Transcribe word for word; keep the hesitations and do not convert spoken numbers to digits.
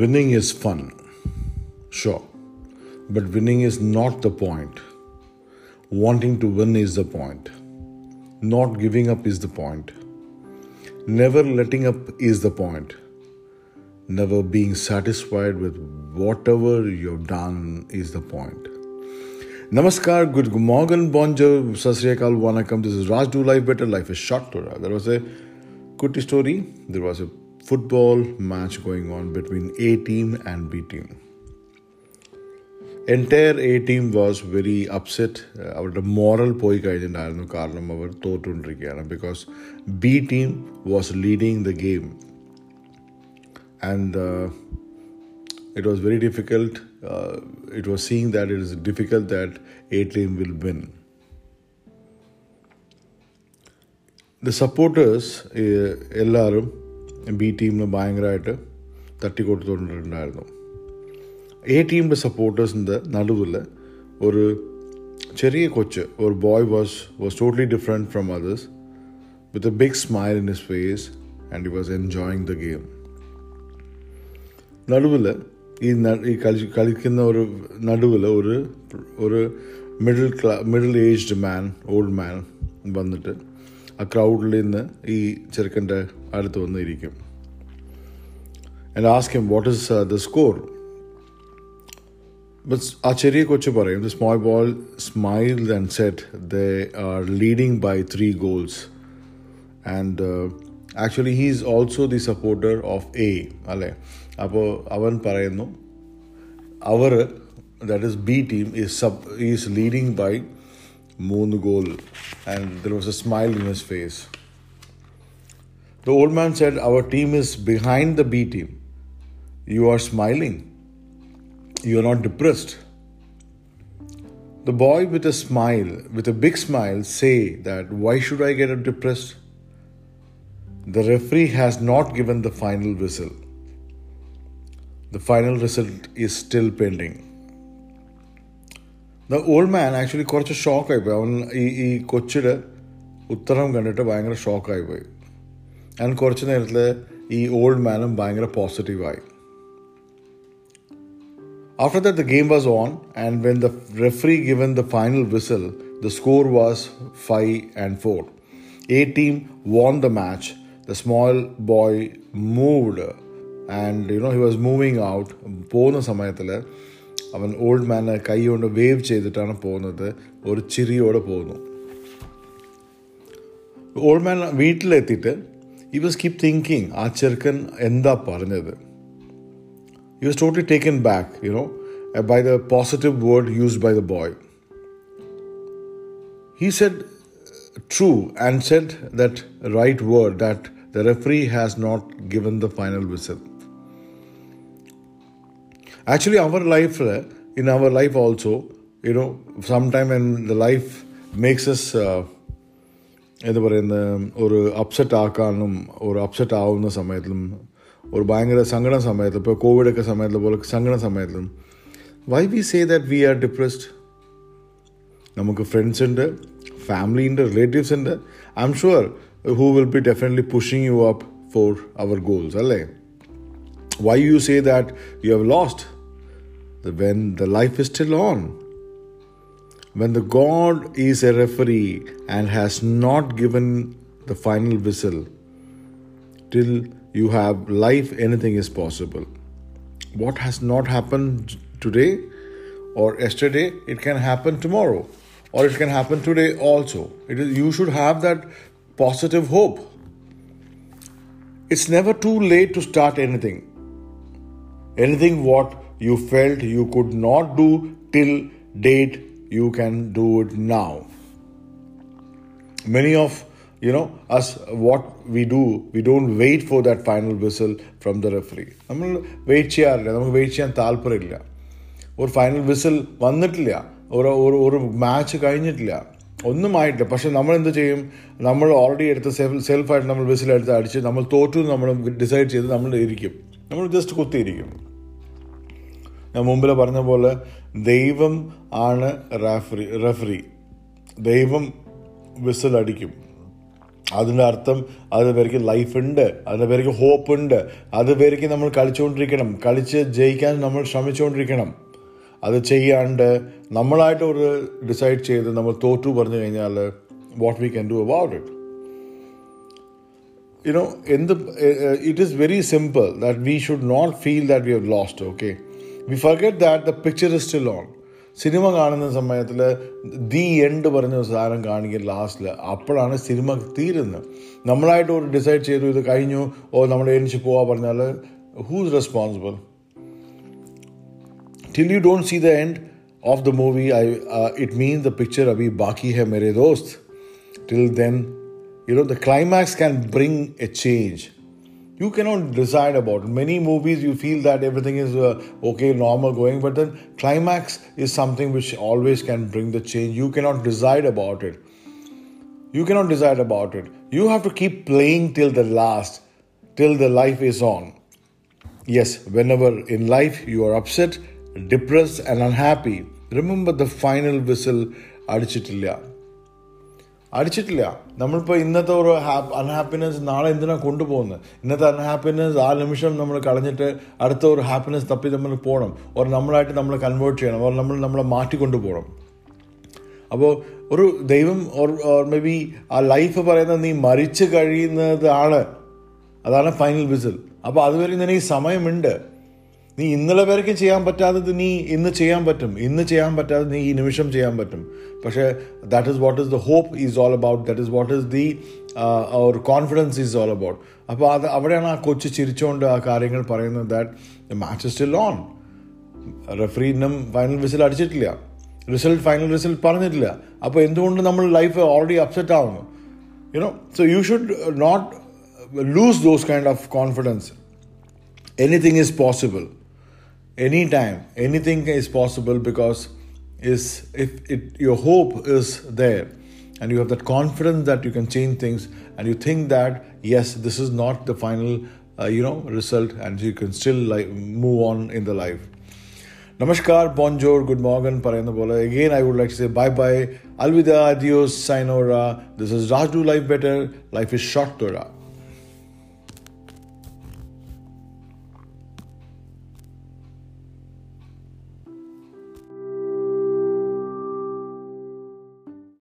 Winning is fun, sure, but winning is not the point. Wanting to win is the point. Not giving up is the point. Never letting up is the point. Never being satisfied with whatever you've done is the point. Namaskar, good morning, bonjour, sat sri akal, vanakkam. This is Raj Do Life Better. Life is short. There was a good story. There was a football match going on between A team and B team. Entire A team was very upset. Our moral poi kaiyendalnu kaaranam avar thootundrikkaana because B team was leading the game, and uh, it was very difficult. Uh, it was seeing that it is difficult that A team will win. The supporters ellarum B ടീമിന് ഭയങ്കരമായിട്ട് തട്ടിക്കൊടുത്തുകൊണ്ടിട്ടുണ്ടായിരുന്നു. A ടീമിൻ്റെ സപ്പോർട്ടേഴ്സിൻ്റെ നടുവിൽ ഒരു ചെറിയ കൊച്ച്, ഒരു boy was was totally different from others with a big smile in his face and he was enjoying the game. നടുവിൽ ഈ ഈ കളി കളിക്കുന്ന ഒരു നടുവിൽ ഒരു ഒരു middle class middle aged man, old man വന്നിട്ട് ആ ക്രൗഡിൽ നിന്ന് ഈ ചെറുക്കൻ്റെ അടുത്ത് വന്നിരിക്കും. And ask him what is the score. But ആ ചെറിയ കൊച്ച് പറയും, the small ball smiled and said they are leading by three goals and actually he is also the supporter of A, അല്ലേ? അപ്പോൾ അവൻ പറയുന്നു അവർ, that is B team, is sub is leading by മൂന്ന് goal. And there was a smile in his face. The old man said, our team is behind the B team. You are smiling. You are not depressed. The boy with a smile, with a big smile, say that, why should I get depressed? The referee has not given the final whistle. The final result is still pending. The old man actually കുറച്ച് ഷോക്കായിപ്പോയി. അവൻ ഈ ഈ കൊച്ചിയുടെ ഉത്തരം കണ്ടിട്ട് ഭയങ്കര ഷോക്കായിപ്പോയി. And കുറച്ച് നേരത്തിൽ ഈ ഓൾഡ് മാനും ഭയങ്കര പോസിറ്റീവായി. After that the game was on and when the referee given the final whistle the score was five and four. A team won the match. The small boy moved and you know he was moving out. പോകുന്ന സമയത്തിൽ അവൻ old മാന് കൈ കൊണ്ട് wave ചെയ്തിട്ടാണ് പോകുന്നത്. ഒരു ചിരിയോടെ പോകുന്നു. ഓൾഡ് മാൻ വീട്ടിലെത്തിയിട്ട് ഹി വാസ് കീപ് തിങ്കിങ്, ആ ചെറുക്കൻ എന്താ പറഞ്ഞത്. He was totally taken back you know by the positive word used by the boy. He said true and said that right word that the referee has not given the final whistle. Actually, our life, in our life also, you know, sometime when the life makes us, uh, in the or upset akanum, or upset avuna samayathilum, or bayangara sangana samayathil, or COVID ka samayathil, or sangana samayathilum, why we say that we are depressed? Namakku friends undu, family undu, relatives undu, I'm sure who will be definitely pushing you up for our goals, alle? Why you say that you have lost when the life is still on? When the God is a referee and has not given the final whistle, till you have life, anything is possible. What has not happened today or yesterday, it can happen tomorrow, or it can happen today also. It is, you should have that positive hope. It's never too late to start anything. Anything what you felt you could not do till date, you can do it now. Many of, you know, us, what we do, we don't wait for that final whistle from the referee. നമ്മൾ wait ചെയ്യാറില്ല. നമുക്ക് wait ചെയ്യാൻ താല്പര്യമില്ല. ഒരു final whistle വന്നിട്ടില്ല, ഒരു ഒരു match കഴിഞ്ഞിട്ടില്ല, ഒന്നും ആയിട്ടില്ല. പക്ഷെ നമ്മളെന്ത് ചെയ്യും? നമ്മൾ ഓൾറെഡി എടുത്ത് സെൽഫ് സെൽഫായിട്ട് നമ്മൾ വിസിലെടുത്ത് അടിച്ച് നമ്മൾ തോറ്റു നമ്മൾ ഡിസൈഡ് ചെയ്ത് നമ്മൾ ഇരിക്കും. നമ്മൾ ജസ്റ്റ് കുത്തിയിരിക്കും. ഞാൻ മുമ്പിൽ പറഞ്ഞ പോലെ ദൈവം ആണ് റെഫറി റെഫറി ദൈവം വിസിലടിക്കും. Adanartham, other very life and other very hope and other very number culture tricanum, culture Jacob number Shamichon tricanum. Other Chey and Namalite or decide Chay the number Totu Bernal, what we can do about it. You know, in the uh, it is very simple that we should not feel that we have lost, okay? We forget that the picture is still on. Cinema കാണുന്ന സമയത്തിൽ the end പറഞ്ഞ സാധനം കാണിക്കും ലാസ്റ്റിൽ അപ്പോഴാണ് cinema തീരുന്നത് നമ്മളായിട്ട് ഒരു ഡിസൈഡ് ചെയ്തു ഇത് കഴിഞ്ഞു ഓ നമ്മൾ എണിച്ച് പോവാ പറഞ്ഞാൽ who is responsible till you don't see the end of the movie I it means the picture അബി ബാക്കി ഹെ മേരെ ദോസ്ത് till then you know the climax can bring a change. You cannot decide about it. Many movies you feel that everything is uh, okay, normal going, but then climax is something which always can bring the change. You cannot decide about it. You cannot decide about it. You have to keep playing till the last, till the life is on. Yes, whenever in life you are upset, depressed and unhappy, remember the final whistle, adichitilla. അടിച്ചിട്ടില്ല നമ്മളിപ്പോൾ ഇന്നത്തെ ഒരു ഹാപ്പ് unhappiness നാളെ എന്തിനാണ് കൊണ്ടുപോകുന്നത് ഇന്നത്തെ unhappiness ആ നിമിഷം നമ്മൾ കളഞ്ഞിട്ട് അടുത്ത ഒരു ഹാപ്പിനെസ് തപ്പി നമ്മൾ പോകണം ഓർ നമ്മളായിട്ട് നമ്മൾ കൺവേർട്ട് ചെയ്യണം ഓർ നമ്മൾ നമ്മളെ മാറ്റിക്കൊണ്ടു പോകണം അപ്പോൾ ഒരു ദൈവം ഓർ ഓർ മേ ബി ആ ലൈഫ് പറയുന്നത് നീ മരിച്ചു കഴിയുന്നതാണ് അതാണ് ഫൈനൽ വിസിൽ അപ്പോൾ അതുവരെ നിന്നെ ഈ സമയമുണ്ട് നീ ഇന്നലെ വരയ്ക്ക് ചെയ്യാൻ പറ്റാത്തത് നീ ഇന്ന് ചെയ്യാൻ പറ്റും ഇന്ന് ചെയ്യാൻ പറ്റാതെ നീ ഈ നിമിഷം ചെയ്യാൻ പറ്റും പക്ഷേ that is what is the hope is all about that is what is the our confidence is all about അപ്പോൾ അത് അവിടെയാണ് ആ കൊച്ചു ചിരിച്ചുകൊണ്ട് ആ കാര്യങ്ങൾ പറയുന്നത് that the match is still on referee ഇന്നും ഫൈനൽ വിസിൽ അടിച്ചിട്ടില്ല റിസൾട്ട് ഫൈനൽ റിസൾട്ട് പറഞ്ഞിട്ടില്ല അപ്പോൾ എന്തുകൊണ്ട് നമ്മൾ ലൈഫ് ഓൾറെഡി അപ്സെറ്റ് ആവുന്നു you know so you should not lose those kind of confidence anything is possible. Anytime, anything is possible because is if it, your hope is there and you have that confidence that you can change things and you think that, yes, this is not the final, uh, you know, result and you can still like, move on in the life. Namaskar, bonjour, good morning, parayna bola. Again, I would like to say bye-bye, alvida, adios, sayonara. This is Raj Do Life Better, life is short, Torah.